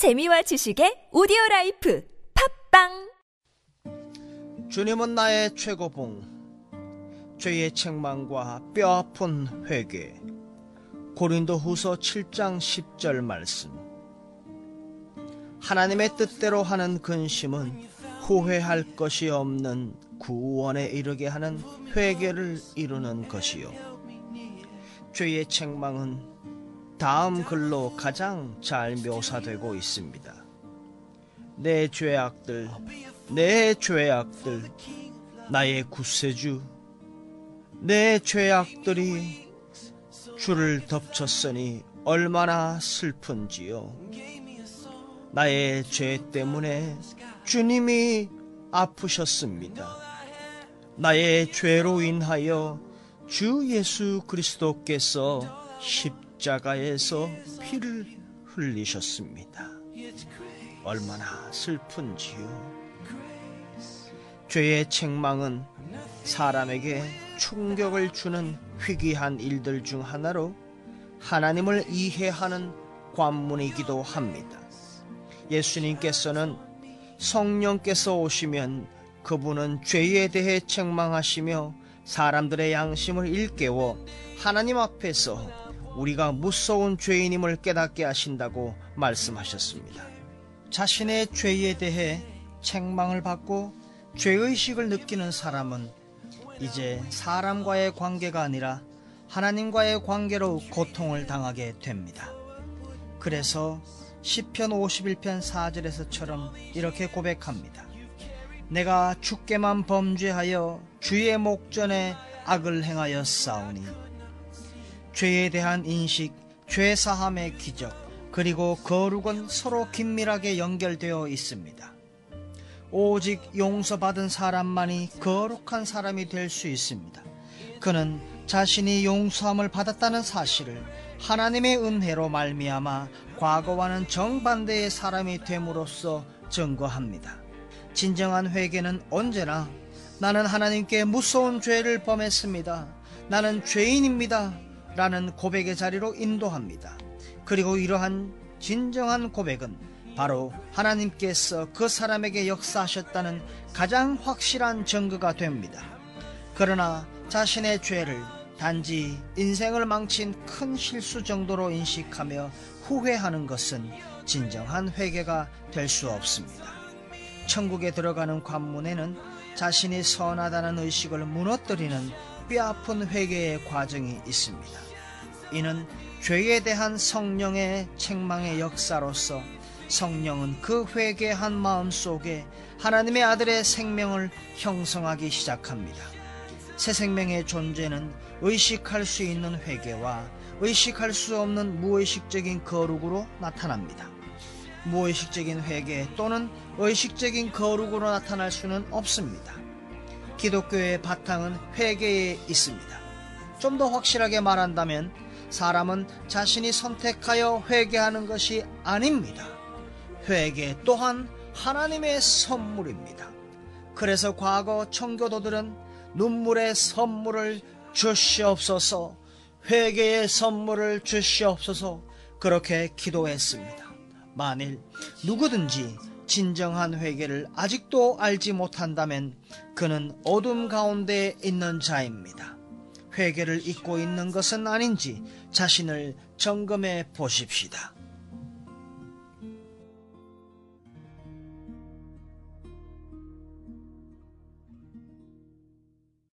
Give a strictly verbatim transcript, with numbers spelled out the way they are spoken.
재미와 지식의 오디오라이프 팝빵. 주님은 나의 최고봉. 죄의 책망과 뼈아픈 회개. 고린도후서 칠 장 십 절 말씀. 하나님의 뜻대로 하는 근심은 후회할 것이 없는 구원에 이르게 하는 회개를 이루는 것이요, 죄의 책망은 다음 글로 가장 잘 묘사되고 있습니다. 내 죄악들, 내 죄악들, 나의 구세주, 내 죄악들이 주를 덮쳤으니 얼마나 슬픈지요. 나의 죄 때문에 주님이 아프셨습니다. 나의 죄로 인하여 주 예수 그리스도께서 십자가에 십자가에서 피를 흘리셨습니다. 얼마나 슬픈지요. 죄의 책망은 사람에게 충격을 주는 희귀한 일들 중 하나로 하나님을 이해하는 관문이기도 합니다. 예수님께서는 성령께서 오시면 그분은 죄에 대해 책망하시며 사람들의 양심을 일깨워 하나님 앞에서 우리가 무서운 죄인임을 깨닫게 하신다고 말씀하셨습니다. 자신의 죄에 대해 책망을 받고 죄의식을 느끼는 사람은 이제 사람과의 관계가 아니라 하나님과의 관계로 고통을 당하게 됩니다. 그래서 시편 오십일 편 사 절에서처럼 이렇게 고백합니다. 내가 주께만 범죄하여 주의 목전에 악을 행하여 싸우니. 죄에 대한 인식, 죄사함의 기적, 그리고 거룩은 서로 긴밀하게 연결되어 있습니다. 오직 용서받은 사람만이 거룩한 사람이 될 수 있습니다. 그는 자신이 용서함을 받았다는 사실을 하나님의 은혜로 말미암아 과거와는 정반대의 사람이 됨으로써 증거합니다. 진정한 회개는 언제나 나는 하나님께 무서운 죄를 범했습니다, 나는 죄인입니다 라는 고백의 자리로 인도합니다. 그리고 이러한 진정한 고백은 바로 하나님께서 그 사람에게 역사하셨다는 가장 확실한 증거가 됩니다. 그러나 자신의 죄를 단지 인생을 망친 큰 실수 정도로 인식하며 후회하는 것은 진정한 회개가 될 수 없습니다. 천국에 들어가는 관문에는 자신이 선하다는 의식을 무너뜨리는 뼈아픈 회개의 과정이 있습니다. 이는 죄에 대한 성령의 책망의 역사로서 성령은 그 회개한 마음 속에 하나님의 아들의 생명을 형성하기 시작합니다. 새 생명의 존재는 의식할 수 있는 회개와 의식할 수 없는 무의식적인 거룩으로 나타납니다. 무의식적인 회개 또는 의식적인 거룩으로 나타날 수는 없습니다. 기독교의 바탕은 회개에 있습니다. 좀 더 확실하게 말한다면 사람은 자신이 선택하여 회개하는 것이 아닙니다. 회개 또한 하나님의 선물입니다. 그래서 과거 청교도들은 눈물의 선물을 주시옵소서, 회개의 선물을 주시옵소서 그렇게 기도했습니다. 만일 누구든지 진정한 회개를 아직도 알지 못한다면 그는 어둠 가운데 있는 자입니다. 회개를 잊고 있는 것은 아닌지 자신을 점검해 보십시다.